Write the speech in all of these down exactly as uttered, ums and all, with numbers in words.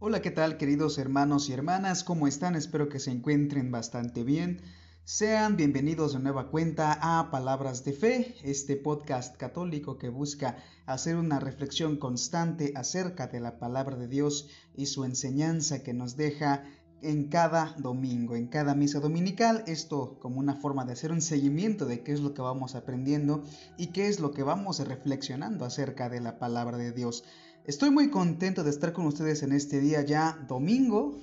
Hola, ¿qué tal, queridos hermanos y hermanas? ¿Cómo están? Espero que se encuentren bastante bien. Sean bienvenidos de nueva cuenta a Palabras de Fe, este podcast católico que busca hacer una reflexión constante acerca de la palabra de Dios y su enseñanza que nos deja en cada domingo, en cada misa dominical. Esto como una forma de hacer un seguimiento de qué es lo que vamos aprendiendo y qué es lo que vamos reflexionando acerca de la palabra de Dios. Estoy muy contento de estar con ustedes en este día ya domingo.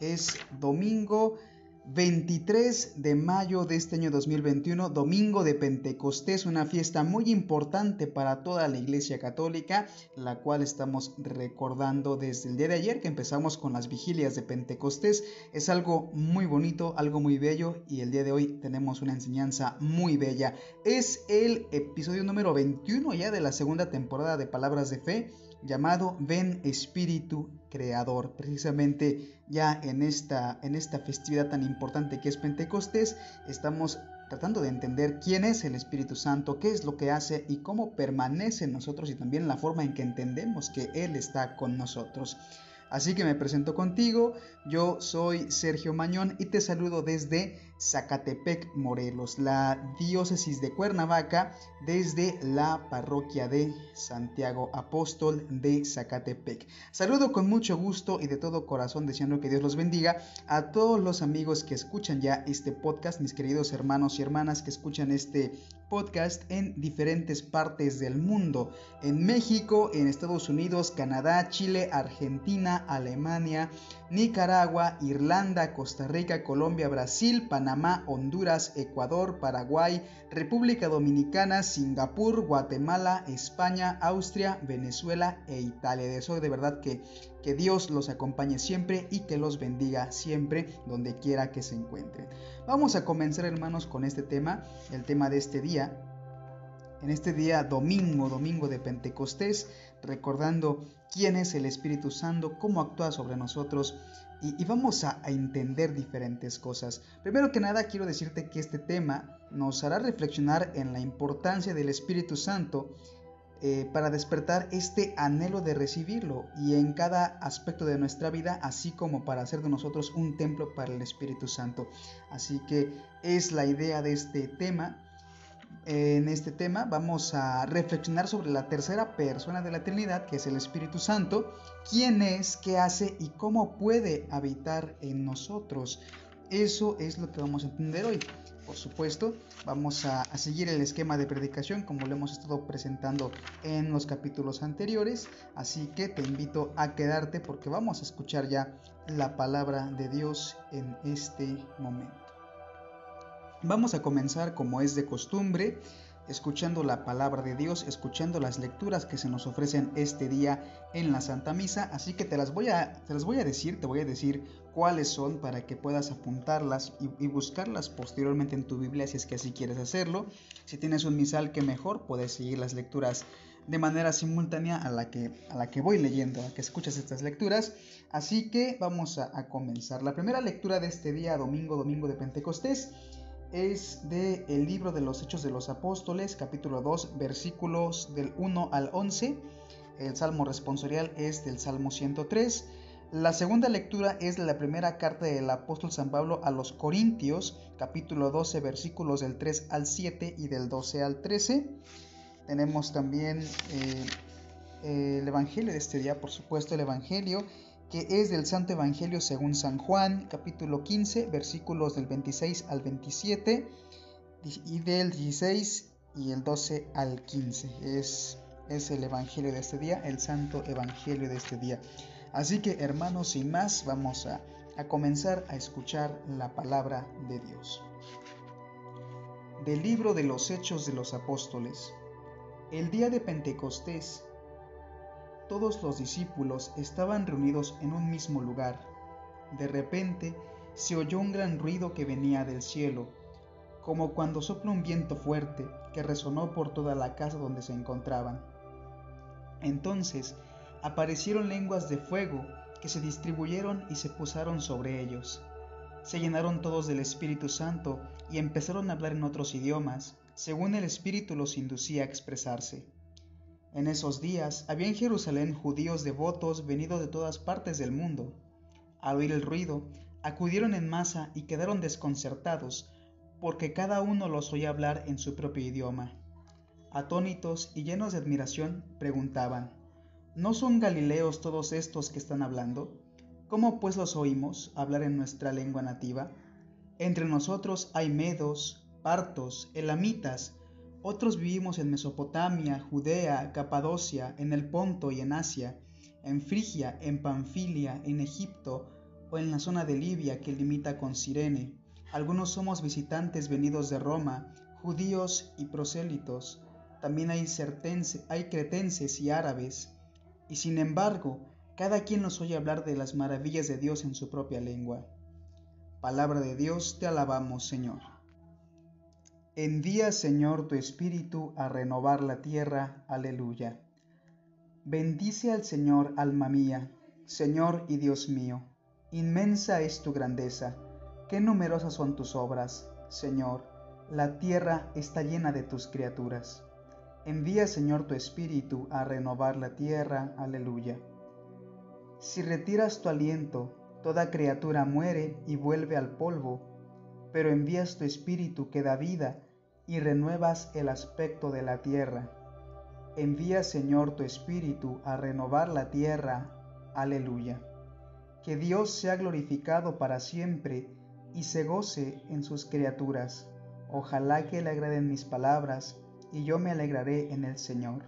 Es domingo veintitrés de mayo de este año dos mil veintiuno, domingo de Pentecostés, una fiesta muy importante para toda la Iglesia Católica, la cual estamos recordando desde el día de ayer que empezamos con las vigilias de Pentecostés. Es algo muy bonito, algo muy bello, y el día de hoy tenemos una enseñanza muy bella. Es el episodio número veintiuno ya de la segunda temporada de Palabras de Fe, llamado Ven Espíritu Creador. Precisamente ya en esta, en esta festividad tan importante que es Pentecostés, estamos tratando de entender quién es el Espíritu Santo, qué es lo que hace y cómo permanece en nosotros, y también la forma en que entendemos que Él está con nosotros. Así que me presento contigo, yo soy Sergio Mañón y te saludo desde Zacatepec, Morelos, la diócesis de Cuernavaca, desde la parroquia de Santiago Apóstol de Zacatepec. Saludo con mucho gusto y de todo corazón, deseando que Dios los bendiga, a todos los amigos que escuchan ya este podcast, mis queridos hermanos y hermanas que escuchan este podcast en diferentes partes del mundo, en México, en Estados Unidos, Canadá, Chile, Argentina, Alemania, Nicaragua, Irlanda, Costa Rica, Colombia, Brasil, Panamá, Honduras, Ecuador, Paraguay, República Dominicana, Singapur, Guatemala, España, Austria, Venezuela e Italia. Deseo de verdad que, que Dios los acompañe siempre y que los bendiga siempre donde quiera que se encuentren. Vamos a comenzar, hermanos, con este tema, el tema de este día. En este día domingo, domingo de Pentecostés, recordando quién es el Espíritu Santo, cómo actúa sobre nosotros, y, y vamos a, a entender diferentes cosas. Primero que nada, quiero decirte que este tema nos hará reflexionar en la importancia del Espíritu Santo eh, para despertar este anhelo de recibirlo, y en cada aspecto de nuestra vida, así como para hacer de nosotros un templo para el Espíritu Santo. Así que es la idea de este tema. En este tema vamos a reflexionar sobre la tercera persona de la Trinidad, que es el Espíritu Santo. ¿Quién es? ¿Qué hace? ¿Y cómo puede habitar en nosotros? Eso es lo que vamos a entender hoy. Por supuesto, vamos a, a seguir el esquema de predicación como lo hemos estado presentando en los capítulos anteriores. Así que te invito a quedarte porque vamos a escuchar ya la palabra de Dios en este momento. Vamos a comenzar, como es de costumbre, escuchando la palabra de Dios, escuchando las lecturas que se nos ofrecen este día en la Santa Misa. Así que te las voy a, te las voy a decir, te voy a decir cuáles son para que puedas apuntarlas y, y buscarlas posteriormente en tu Biblia, si es que así quieres hacerlo. Si tienes un misal, que mejor, puedes seguir las lecturas de manera simultánea a la que, a la que voy leyendo, a la que escuchas estas lecturas. Así que vamos a, a comenzar. La primera lectura de este día, domingo, domingo de Pentecostés, es de el libro de los Hechos de los Apóstoles, capítulo dos, versículos del uno al once. El salmo responsorial es del Salmo ciento tres. La segunda lectura es de la primera carta del apóstol San Pablo a los Corintios, capítulo doce, versículos del tres al siete y del doce al trece. Tenemos también eh, el evangelio de este día, por supuesto, el evangelio que es del Santo Evangelio según San Juan, capítulo quince, versículos del veintiséis al veintisiete, y del dieciséis y el doce al quince. Es, es el Evangelio de este día, el Santo Evangelio de este día. Así que, hermanos, sin más, vamos a, a comenzar a escuchar la palabra de Dios. Del libro de los Hechos de los Apóstoles. El día de Pentecostés, todos los discípulos estaban reunidos en un mismo lugar. De repente se oyó un gran ruido que venía del cielo, como cuando sopla un viento fuerte, que resonó por toda la casa donde se encontraban. Entonces aparecieron lenguas de fuego que se distribuyeron y se posaron sobre ellos. Se llenaron todos del Espíritu Santo y empezaron a hablar en otros idiomas, según el Espíritu los inducía a expresarse. En esos días había en Jerusalén judíos devotos venidos de todas partes del mundo. Al oír el ruido, acudieron en masa y quedaron desconcertados, porque cada uno los oía hablar en su propio idioma. Atónitos y llenos de admiración, preguntaban: ¿No son galileos todos estos que están hablando? ¿Cómo pues los oímos hablar en nuestra lengua nativa? Entre nosotros hay medos, partos, elamitas, otros vivimos en Mesopotamia, Judea, Capadocia, en el Ponto y en Asia, en Frigia, en Panfilia, en Egipto o en la zona de Libia que limita con Cirene. Algunos somos visitantes venidos de Roma, judíos y prosélitos. También hay, certense, hay cretenses y árabes. Y sin embargo, cada quien nos oye hablar de las maravillas de Dios en su propia lengua. Palabra de Dios, te alabamos, Señor. Envía, Señor, tu Espíritu a renovar la tierra. Aleluya. Bendice al Señor, alma mía, Señor y Dios mío. Inmensa es tu grandeza, qué numerosas son tus obras, Señor. La tierra está llena de tus criaturas. Envía, Señor, tu Espíritu a renovar la tierra. Aleluya. Si retiras tu aliento, toda criatura muere y vuelve al polvo, pero envías tu Espíritu que da vida y renuevas el aspecto de la tierra. Envía, Señor, tu Espíritu a renovar la tierra. Aleluya. Que Dios sea glorificado para siempre y se goce en sus criaturas. Ojalá que le agraden mis palabras, y yo me alegraré en el Señor.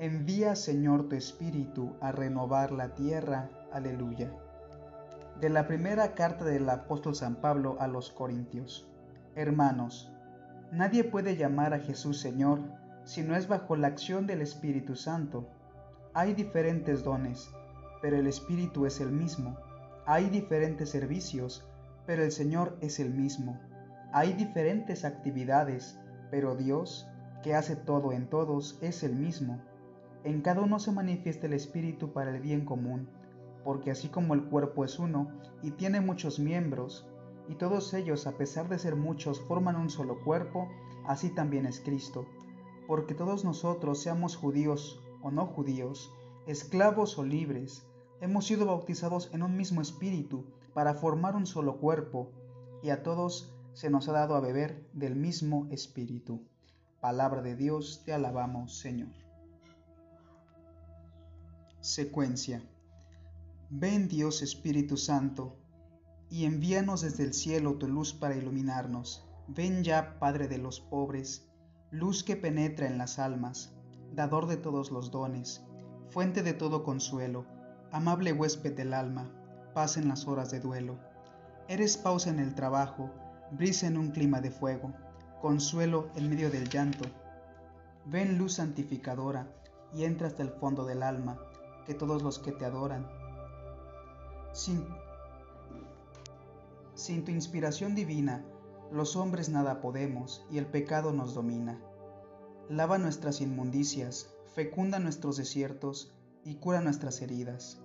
Envía, Señor, tu Espíritu a renovar la tierra. Aleluya. De la primera carta del apóstol San Pablo a los Corintios. Hermanos, nadie puede llamar a Jesús Señor si no es bajo la acción del Espíritu Santo. Hay diferentes dones, pero el Espíritu es el mismo. Hay diferentes servicios, pero el Señor es el mismo. Hay diferentes actividades, pero Dios, que hace todo en todos, es el mismo. En cada uno se manifiesta el Espíritu para el bien común, porque así como el cuerpo es uno y tiene muchos miembros, y todos ellos, a pesar de ser muchos, forman un solo cuerpo, así también es Cristo. Porque todos nosotros, seamos judíos o no judíos, esclavos o libres, hemos sido bautizados en un mismo espíritu para formar un solo cuerpo, y a todos se nos ha dado a beber del mismo espíritu. Palabra de Dios, te alabamos, Señor. Secuencia. Ven, Dios Espíritu Santo, y envíanos desde el cielo tu luz para iluminarnos. Ven ya, Padre de los pobres, luz que penetra en las almas, dador de todos los dones, fuente de todo consuelo, amable huésped del alma, paz en las horas de duelo. Eres pausa en el trabajo, brisa en un clima de fuego, consuelo en medio del llanto. Ven, luz santificadora, y entra hasta el fondo del alma, que todos los que te adoran. Sin, sin tu inspiración divina, los hombres nada podemos y el pecado nos domina. Lava nuestras inmundicias, fecunda nuestros desiertos y cura nuestras heridas.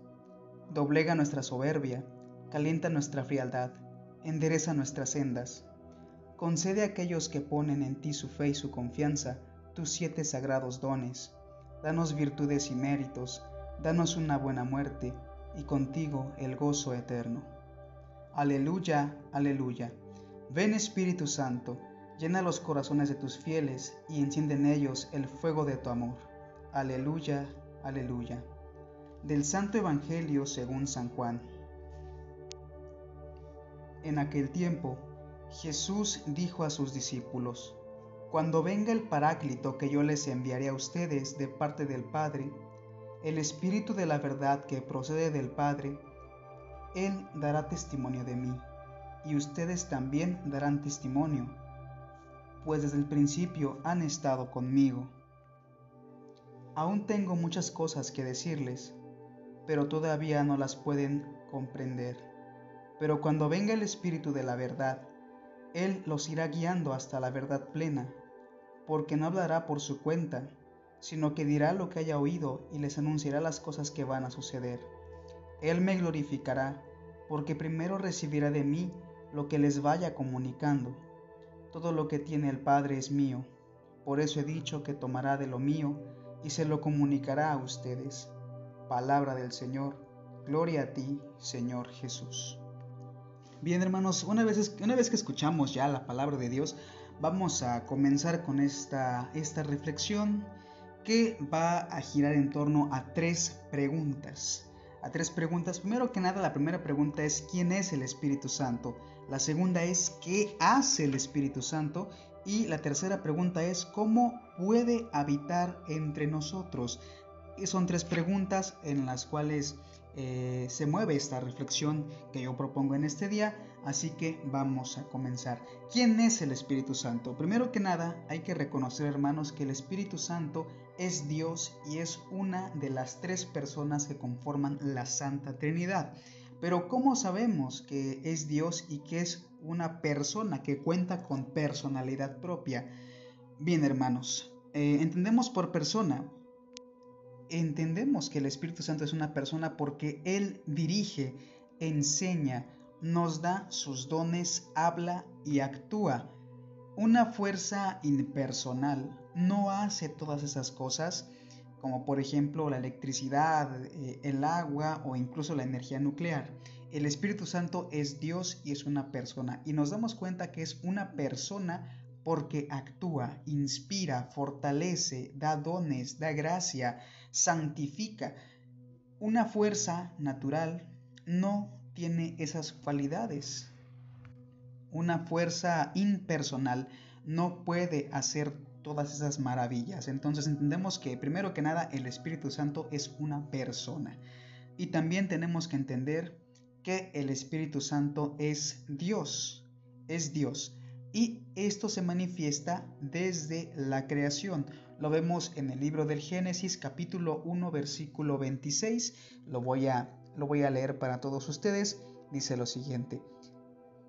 Doblega nuestra soberbia, calienta nuestra frialdad, endereza nuestras sendas. Concede a aquellos que ponen en ti su fe y su confianza tus siete sagrados dones. Danos virtudes y méritos, danos una buena muerte y contigo el gozo eterno. Aleluya, aleluya. Ven, Espíritu Santo, llena los corazones de tus fieles y enciende en ellos el fuego de tu amor. Aleluya, aleluya. Del Santo Evangelio según San Juan. En aquel tiempo, Jesús dijo a sus discípulos: Cuando venga el Paráclito que yo les enviaré a ustedes de parte del Padre, el Espíritu de la verdad que procede del Padre, Él dará testimonio de mí, y ustedes también darán testimonio, pues desde el principio han estado conmigo. Aún tengo muchas cosas que decirles, pero todavía no las pueden comprender. Pero cuando venga el Espíritu de la verdad, Él los irá guiando hasta la verdad plena, porque no hablará por su cuenta, sino que dirá lo que haya oído y les anunciará las cosas que van a suceder. Él me glorificará, porque primero recibirá de mí lo que les vaya comunicando. Todo lo que tiene el Padre es mío, por eso he dicho que tomará de lo mío y se lo comunicará a ustedes. Palabra del Señor. Gloria a ti, Señor Jesús. Bien, hermanos, una vez, una vez que escuchamos ya la palabra de Dios, vamos a comenzar con esta, esta reflexión que va a girar en torno a tres preguntas. A tres preguntas. Primero que nada, la primera pregunta es: ¿quién es el Espíritu Santo? La segunda es: ¿qué hace el Espíritu Santo? Y la tercera pregunta es: ¿cómo puede habitar entre nosotros? Y son tres preguntas en las cuales eh, se mueve esta reflexión que yo propongo en este día. Así que vamos a comenzar. ¿Quién es el Espíritu Santo? Primero que nada, hay que reconocer, hermanos, que el Espíritu Santo es Dios y es una de las tres personas que conforman la Santa Trinidad. Pero ¿cómo sabemos que es Dios y que es una persona que cuenta con personalidad propia? Bien, hermanos, eh, entendemos por persona. Entendemos que el Espíritu Santo es una persona porque Él dirige, enseña, nos da sus dones, habla y actúa. Una fuerza impersonal no hace todas esas cosas, como por ejemplo la electricidad, el agua o incluso la energía nuclear. El Espíritu Santo es Dios y es una persona, y nos damos cuenta que es una persona porque actúa, inspira, fortalece, da dones, da gracia, santifica. Una fuerza natural no tiene esas cualidades. Una fuerza impersonal no puede hacer todas esas maravillas. Entonces entendemos que primero que nada el Espíritu Santo es una persona. Y también tenemos que entender que el Espíritu Santo es Dios. Es Dios. Y esto se manifiesta desde la creación. Lo vemos en el libro del Génesis capítulo uno versículo veintiséis. Lo voy a, lo voy a leer para todos ustedes. Dice lo siguiente.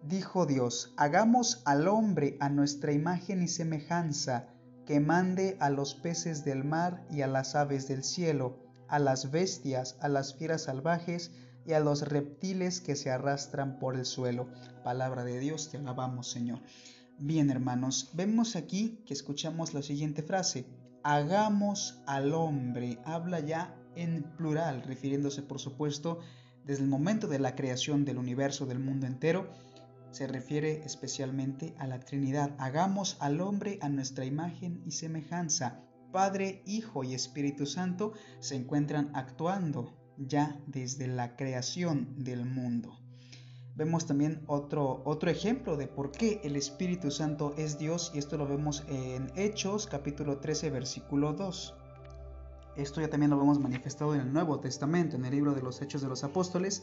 Dijo Dios: hagamos al hombre a nuestra imagen y semejanza, que mande a los peces del mar y a las aves del cielo, a las bestias, a las fieras salvajes y a los reptiles que se arrastran por el suelo. Palabra de Dios, te alabamos, Señor. Bien, hermanos, vemos aquí que escuchamos la siguiente frase: hagamos al hombre. Habla ya en plural, refiriéndose por supuesto desde el momento de la creación del universo, del mundo entero. Se refiere especialmente a la Trinidad. Hagamos al hombre a nuestra imagen y semejanza. Padre, Hijo y Espíritu Santo se encuentran actuando ya desde la creación del mundo. Vemos también otro, otro ejemplo de por qué el Espíritu Santo es Dios, y esto lo vemos en Hechos capítulo trece versículo dos. Esto ya también lo vemos manifestado en el Nuevo Testamento, en el libro de los Hechos de los Apóstoles.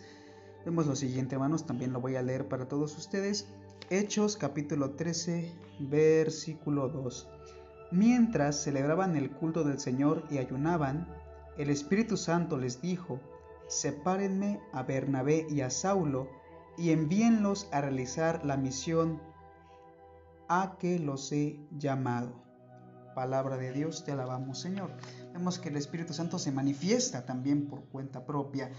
Vemos lo siguiente, hermanos, también lo voy a leer para todos ustedes. Hechos capítulo trece, versículo dos. Mientras celebraban el culto del Señor y ayunaban, el Espíritu Santo les dijo: sepárenme a Bernabé y a Saulo y envíenlos a realizar la misión a que los he llamado. Palabra de Dios, te alabamos, Señor. Vemos que el Espíritu Santo se manifiesta también por cuenta propia.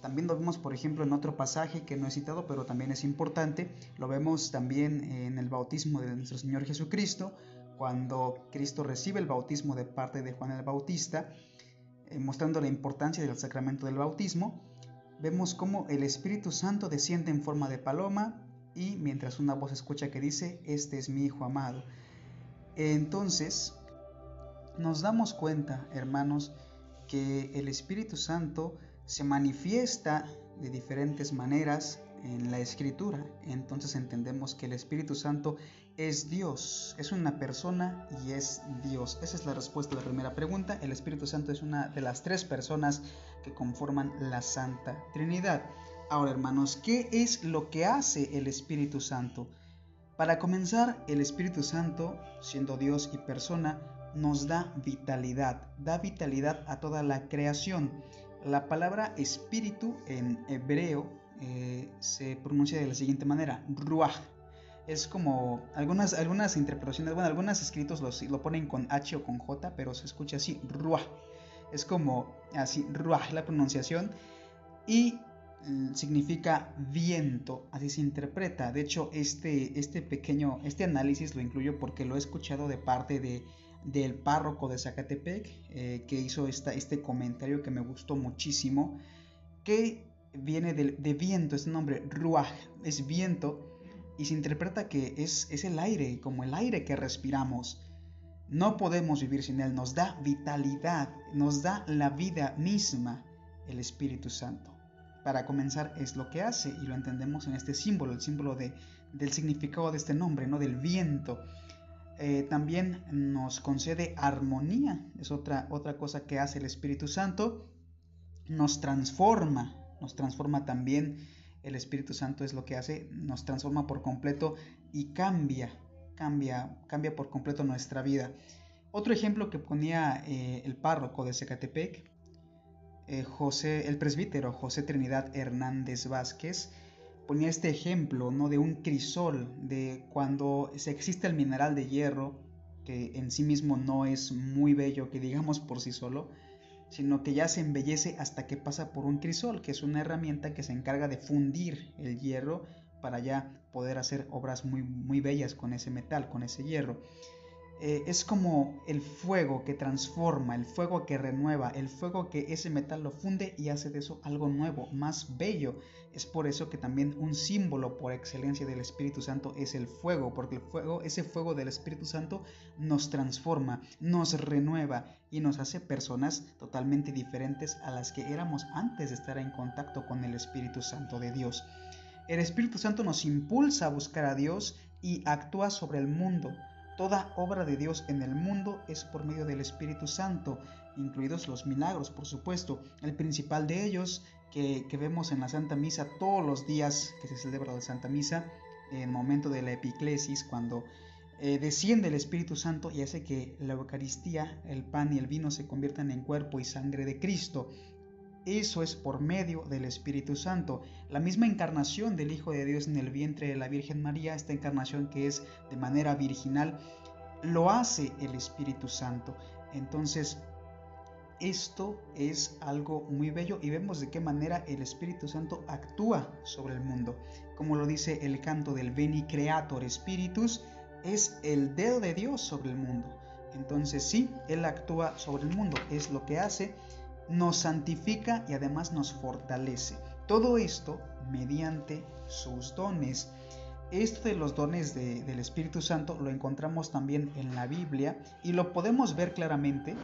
También lo vemos, por ejemplo, en otro pasaje que no he citado, pero también es importante. Lo vemos también en el bautismo de nuestro Señor Jesucristo, cuando Cristo recibe el bautismo de parte de Juan el Bautista, eh, mostrando la importancia del sacramento del bautismo. Vemos cómo el Espíritu Santo desciende en forma de paloma, y mientras una voz escucha que dice: este es mi Hijo amado. Entonces, nos damos cuenta, hermanos, que el Espíritu Santo se manifiesta de diferentes maneras en la Escritura. Entonces entendemos que el Espíritu Santo es Dios, es una persona y es Dios. Esa es la respuesta a la primera pregunta. El Espíritu Santo es una de las tres personas que conforman la Santa Trinidad. Ahora, hermanos, ¿qué es lo que hace el Espíritu Santo? Para comenzar, el Espíritu Santo, siendo Dios y persona, nos da vitalidad, da vitalidad a toda la creación. La palabra espíritu en hebreo eh, se pronuncia de la siguiente manera: ruaj. Es como algunas, algunas interpretaciones, bueno, algunos escritos los, lo ponen con H o con J, pero se escucha así, ruaj. Es como así, ruaj, la pronunciación. Y eh, significa viento, así se interpreta. De hecho, este, este pequeño, este análisis lo incluyo porque lo he escuchado de parte de del párroco de Zacatepec, eh, que hizo esta, este comentario que me gustó muchísimo, que viene de, de viento, es el nombre, ruaj, es viento, y se interpreta que es, es el aire, como el aire que respiramos. No podemos vivir sin él, nos da vitalidad, nos da la vida misma, el Espíritu Santo. Para comenzar es lo que hace, y lo entendemos en este símbolo, el símbolo de, del significado de este nombre, ¿no? Del viento. Eh, también nos concede armonía, es otra, otra cosa que hace el Espíritu Santo, nos transforma, nos transforma también, el Espíritu Santo es lo que hace, nos transforma por completo y cambia, cambia, cambia por completo nuestra vida. Otro ejemplo que ponía eh, el párroco de Zacatepec, eh, José, el presbítero José Trinidad Hernández Vázquez, ponía este ejemplo, ¿no? De un crisol, de cuando se existe el mineral de hierro, que en sí mismo no es muy bello, que digamos por sí solo, sino que ya se embellece hasta que pasa por un crisol, que es una herramienta que se encarga de fundir el hierro para ya poder hacer obras muy, muy bellas con ese metal, con ese hierro. Eh, es como el fuego que transforma, el fuego que renueva, el fuego que ese metal lo funde y hace de eso algo nuevo, más bello. Es por eso que también un símbolo por excelencia del Espíritu Santo es el fuego, porque el fuego, ese fuego del Espíritu Santo nos transforma, nos renueva y nos hace personas totalmente diferentes a las que éramos antes de estar en contacto con el Espíritu Santo de Dios. El Espíritu Santo nos impulsa a buscar a Dios y actúa sobre el mundo. Toda obra de Dios en el mundo es por medio del Espíritu Santo, incluidos los milagros, por supuesto. El principal de ellos, que, que vemos en la Santa Misa todos los días que se celebra la Santa Misa, en el momento de la epiclesis, cuando eh, desciende el Espíritu Santo y hace que la Eucaristía, el pan y el vino se conviertan en cuerpo y sangre de Cristo. Eso es por medio del Espíritu Santo. La misma encarnación del Hijo de Dios en el vientre de la Virgen María, esta encarnación que es de manera virginal, lo hace el Espíritu Santo. Entonces, esto es algo muy bello y vemos de qué manera el Espíritu Santo actúa sobre el mundo. Como lo dice el canto del Veni Creator Spiritus, es el dedo de Dios sobre el mundo. Entonces, sí, Él actúa sobre el mundo, es lo que hace. Nos santifica y además nos fortalece. Todo esto mediante sus dones. Esto de los dones de, del Espíritu Santo lo encontramos también en la Biblia y lo podemos ver claramente.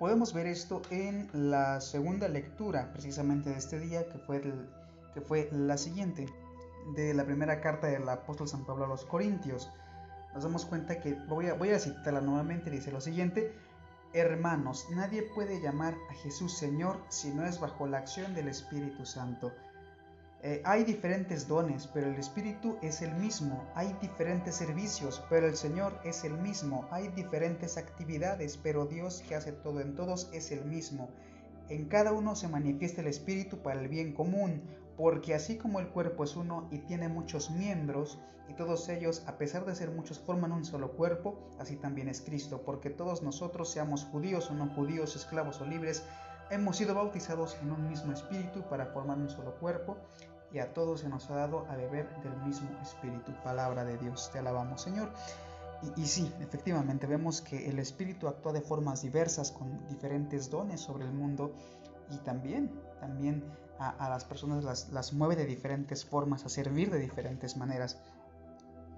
Podemos ver esto en la segunda lectura precisamente de este día, que fue, el, que fue la siguiente, de la primera carta del apóstol San Pablo a los Corintios. Nos damos cuenta que, voy a, voy a citarla nuevamente, dice lo siguiente: hermanos, nadie puede llamar a Jesús Señor si no es bajo la acción del Espíritu Santo. Eh, hay diferentes dones, pero el Espíritu es el mismo. Hay diferentes servicios, pero el Señor es el mismo. Hay diferentes actividades, pero Dios, que hace todo en todos, es el mismo. En cada uno se manifiesta el Espíritu para el bien común, porque así como el cuerpo es uno y tiene muchos miembros, y todos ellos, a pesar de ser muchos, forman un solo cuerpo, así también es Cristo, porque todos nosotros, seamos judíos o no judíos, esclavos o libres, hemos sido bautizados en un mismo Espíritu para formar un solo cuerpo, y a todos se nos ha dado a beber del mismo Espíritu. Palabra de Dios, te alabamos, Señor. Y, y sí, efectivamente vemos que el Espíritu actúa de formas diversas con diferentes dones sobre el mundo y también, también a, a las personas las, las mueve de diferentes formas, a servir de diferentes maneras.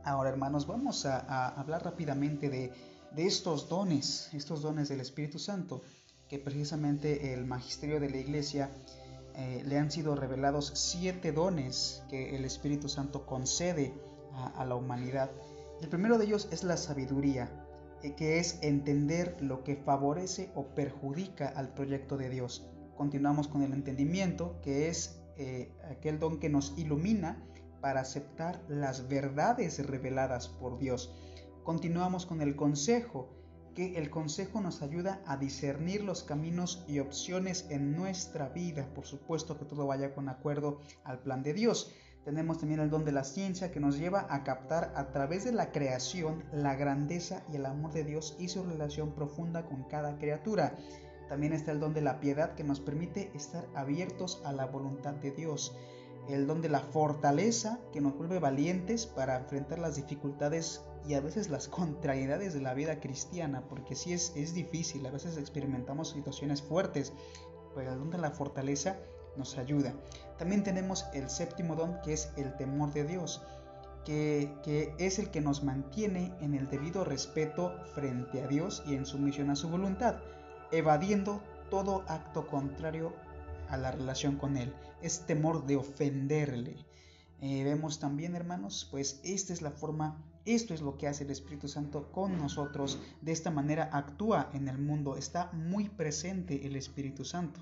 Ahora, hermanos, vamos a, a hablar rápidamente de, de estos dones, estos dones del Espíritu Santo, que precisamente el magisterio de la Iglesia eh, le han sido revelados siete dones que el Espíritu Santo concede a, a la humanidad. El primero de ellos es la sabiduría, que es entender lo que favorece o perjudica al proyecto de Dios. Continuamos con el entendimiento, que es eh, aquel don que nos ilumina para aceptar las verdades reveladas por Dios. Continuamos con el consejo, que el consejo nos ayuda a discernir los caminos y opciones en nuestra vida. Por supuesto que todo vaya con acuerdo al plan de Dios. Tenemos también el don de la ciencia, que nos lleva a captar a través de la creación la grandeza y el amor de Dios y su relación profunda con cada criatura. También está el don de la piedad, que nos permite estar abiertos a la voluntad de Dios. el don de la fortaleza que nos vuelve valientes para enfrentar las dificultades y a veces las contrariedades de la vida cristiana, porque sí es, es difícil, a veces experimentamos situaciones fuertes, pero el don de la fortaleza nos ayuda. También tenemos el séptimo don, que es el temor de Dios, que, que es el que nos mantiene en el debido respeto frente a Dios y en sumisión a su voluntad, evadiendo todo acto contrario a la relación con Él. Es temor de ofenderle. Eh, vemos también, hermanos, pues esta es la forma, esto es lo que hace el Espíritu Santo con nosotros. De esta manera actúa en el mundo, está muy presente el Espíritu Santo.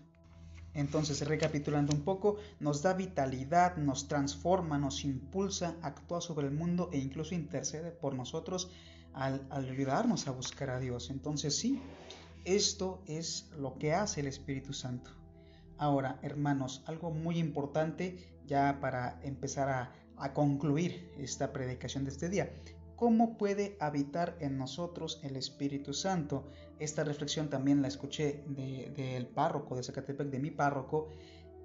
Entonces, recapitulando un poco, nos da vitalidad, nos transforma, nos impulsa, actúa sobre el mundo e incluso intercede por nosotros al, al ayudarnos a buscar a Dios. Entonces, sí, esto es lo que hace el Espíritu Santo. Ahora, hermanos, algo muy importante ya para empezar a, a concluir esta predicación de este día. ¿Cómo puede habitar en nosotros el Espíritu Santo? Esta reflexión también la escuché del de, de párroco de Zacatepec, de mi párroco,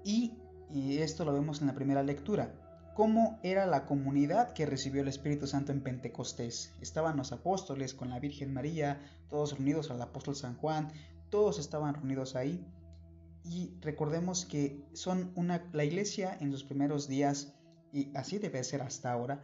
y, y esto lo vemos en la primera lectura. ¿Cómo era la comunidad que recibió el Espíritu Santo en Pentecostés? Estaban los apóstoles con la Virgen María, todos reunidos al apóstol San Juan, todos estaban reunidos ahí. Y recordemos que son una, la iglesia en sus primeros días, y así debe ser hasta ahora,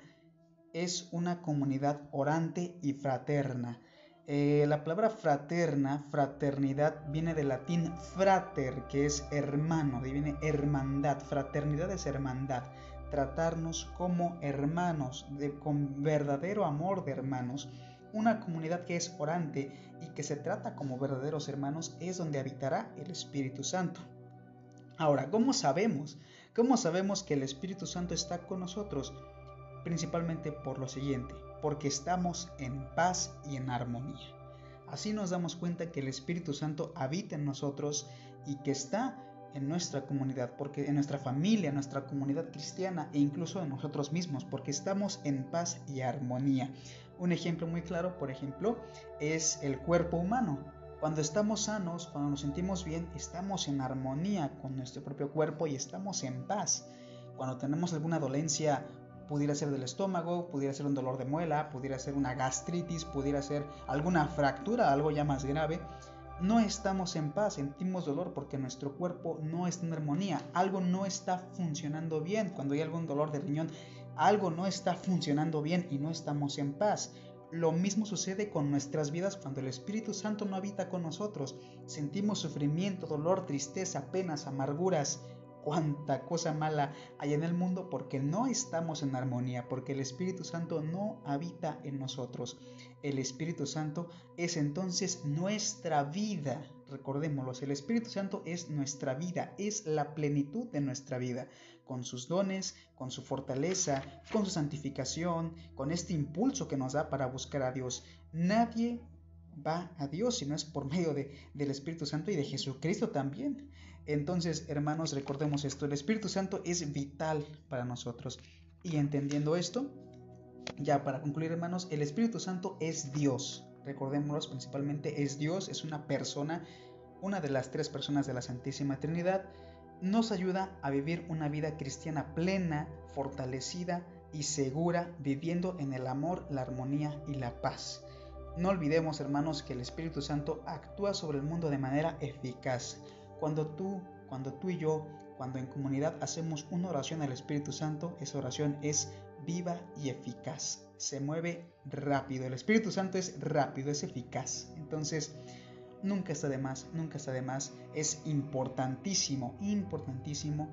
es una comunidad orante y fraterna. Eh, la palabra fraterna, fraternidad, viene del latín frater, que es hermano, de ahí viene hermandad. Fraternidad es hermandad, tratarnos como hermanos, de, con verdadero amor de hermanos. Una comunidad que es orante y que se trata como verdaderos hermanos es donde habitará el Espíritu Santo. Ahora, ¿cómo sabemos? ¿Cómo sabemos que el Espíritu Santo está con nosotros? Principalmente por lo siguiente, porque estamos en paz y en armonía. Así nos damos cuenta que el Espíritu Santo habita en nosotros y que está en nuestra comunidad, porque en nuestra familia, en nuestra comunidad cristiana e incluso en nosotros mismos, porque estamos en paz y armonía. Un ejemplo muy claro, por ejemplo, es el cuerpo humano. Cuando estamos sanos, cuando nos sentimos bien, estamos en armonía con nuestro propio cuerpo y estamos en paz. Cuando tenemos alguna dolencia, pudiera ser del estómago, pudiera ser un dolor de muela, pudiera ser una gastritis, pudiera ser alguna fractura, algo ya más grave, no estamos en paz, sentimos dolor porque nuestro cuerpo no está en armonía, algo no está funcionando bien. Cuando hay algún dolor de riñón, algo no está funcionando bien y no estamos en paz. Lo mismo sucede con nuestras vidas cuando el Espíritu Santo no habita con nosotros. Sentimos sufrimiento, dolor, tristeza, penas, amarguras, cuánta cosa mala hay en el mundo porque no estamos en armonía, porque el Espíritu Santo no habita en nosotros. El Espíritu Santo es entonces nuestra vida, recordémoslo, el Espíritu Santo es nuestra vida, es la plenitud de nuestra vida, con sus dones, con su fortaleza, con su santificación, con este impulso que nos da para buscar a Dios. Nadie va a Dios si no es por medio de, del Espíritu Santo y de Jesucristo también. Entonces, hermanos, recordemos esto, el Espíritu Santo es vital para nosotros. Y entendiendo esto, ya para concluir, hermanos, el Espíritu Santo es Dios. Recordémoslo, principalmente es Dios, es una persona, una de las tres personas de la Santísima Trinidad. Nos ayuda a vivir una vida cristiana plena, fortalecida y segura, viviendo en el amor, la armonía y la paz. No olvidemos, hermanos, que el Espíritu Santo actúa sobre el mundo de manera eficaz. Cuando tú, cuando tú y yo, cuando en comunidad hacemos una oración al Espíritu Santo, esa oración es viva y eficaz. Se mueve rápido. El Espíritu Santo es rápido, es eficaz. Entonces, nunca está de más, nunca está de más. Es importantísimo, importantísimo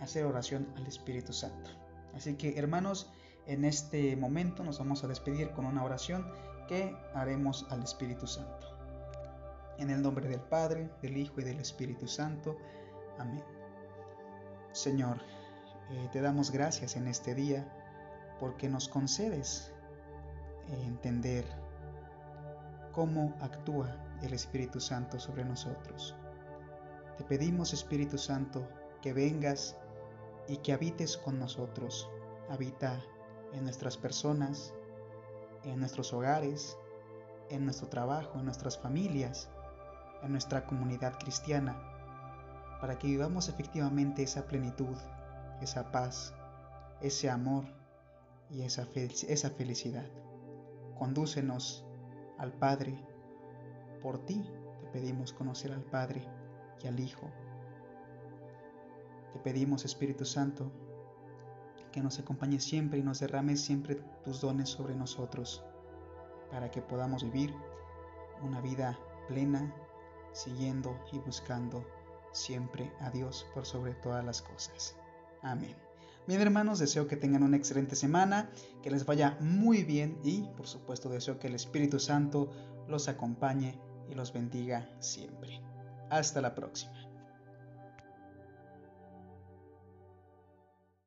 hacer oración al Espíritu Santo. Así que, hermanos, en este momento nos vamos a despedir con una oración que haremos al Espíritu Santo. En el nombre del Padre, del Hijo y del Espíritu Santo. Amén. Señor, eh, te damos gracias en este día porque nos concedes entender cómo actúa el Espíritu Santo sobre nosotros. Te pedimos, Espíritu Santo, que vengas y que habites con nosotros. Habita en nuestras personas, en nuestros hogares, en nuestro trabajo, en nuestras familias, en nuestra comunidad cristiana, para que vivamos efectivamente esa plenitud, esa paz, ese amor y esa, fel- esa felicidad. Condúcenos al Padre. Por ti te pedimos conocer al Padre y al Hijo. Te pedimos, Espíritu Santo, que nos acompañes siempre y nos derrames siempre tus dones sobre nosotros, para que podamos vivir una vida plena, siguiendo y buscando siempre a Dios por sobre todas las cosas. Amén. Bien, hermanos, deseo que tengan una excelente semana, que les vaya muy bien y, por supuesto, deseo que el Espíritu Santo los acompañe y los bendiga siempre. Hasta la próxima.